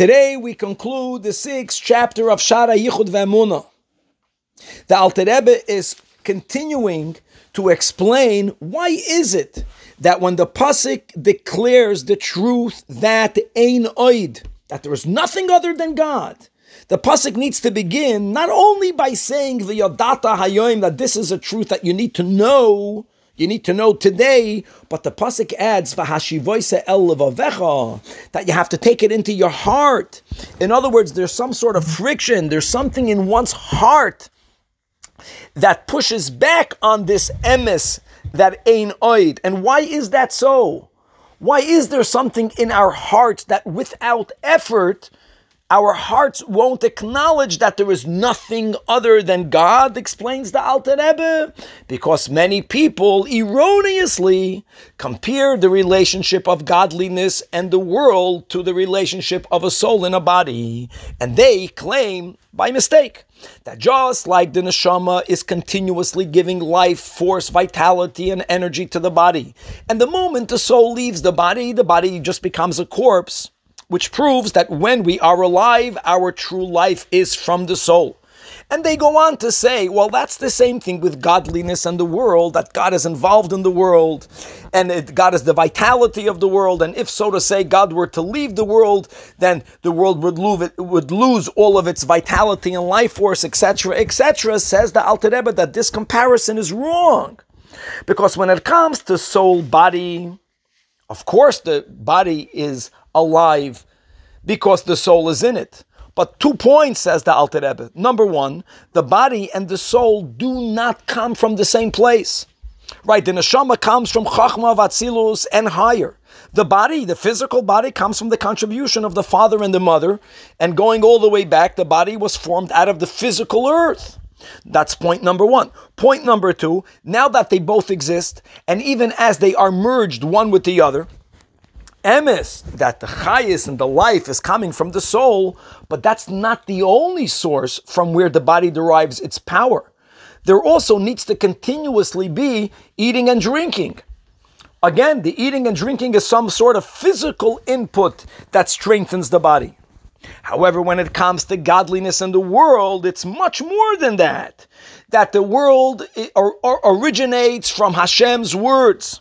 Today we conclude the 6th chapter of Shara Yichud V'emunah. The Alter Rebbe is continuing to explain why is it that when the Pasuk declares the truth that EIN OID, that there is nothing other than God, the Pasuk needs to begin not only by saying the Yodata Hayoim, that this is a truth that you need to know today, but the Pasuk adds, v'hashivoso el levavecha, that you have to take it into your heart. In other words, there's some sort of friction, there's something in one's heart that pushes back on this emes, that EIN OID. And why is that so? Why is there something in our hearts that without effort, our hearts won't acknowledge that there is nothing other than God, explains the Alter Rebbe, because many people erroneously compare the relationship of godliness and the world to the relationship of a soul and a body. And they claim, by mistake, that just like the neshama is continuously giving life, force, vitality, and energy to the body, and the moment the soul leaves the body just becomes a corpse, which proves that when we are alive, our true life is from the soul. And they go on to say, well, that's the same thing with godliness and the world, that God is involved in the world, and God is the vitality of the world, and if, so to say, God were to leave the world, then the world would lose all of its vitality and life force, etc., etc., says the Alter Rebbe that this comparison is wrong. Because when it comes to soul-body, of course the body is alive because the soul is in it. But 2 points, says the Alter Rebbe. Number 1, the body and the soul do not come from the same place. Right, the neshama comes from Chachma of Atzilus and higher. The body, the physical body, comes from the contribution of the father and the mother. And going all the way back, the body was formed out of the physical earth. That's point number 1. Point number 2, now that they both exist, and even as they are merged one with the other, emes, that the chayis and the life is coming from the soul, but that's not the only source from where the body derives its power. There also needs to continuously be eating and drinking. Again, the eating and drinking is some sort of physical input that strengthens the body. However, when it comes to godliness and the world, it's much more than that. That the world originates from Hashem's words.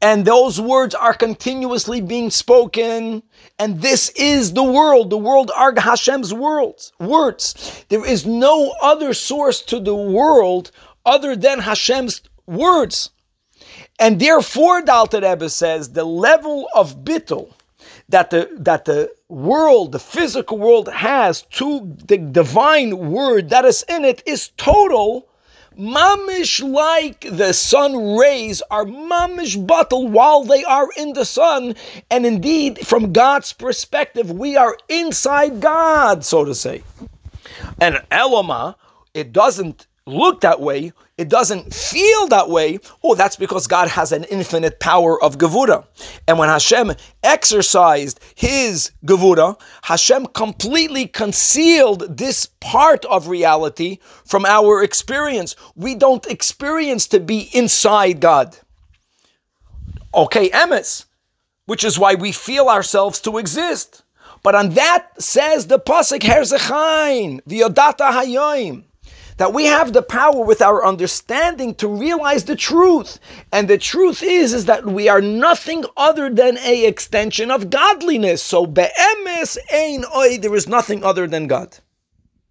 And those words are continuously being spoken. And this is the world. The world are Hashem's words. There is no other source to the world other than Hashem's words. And therefore, the Alter Rebbe says, the level of bittul that the world, the physical world, has to the divine word that is in it is total. Mamish, like the sun rays are mamish bittul while they are in the sun. And indeed, from God's perspective, we are inside God, so to say. And eloma, it doesn't look that way. It doesn't feel that way. Oh, that's because God has an infinite power of gevura. And when Hashem exercised his gevura, Hashem completely concealed this part of reality from our experience. We don't experience to be inside God. Okay, emes, which is why we feel ourselves to exist. But on that, says the Pasuk, Herzechayin, the Yodata Hayoim, that we have the power with our understanding to realize the truth. And the truth is that we are nothing other than an extension of godliness. So, be'emes EIN OID, there is nothing other than God.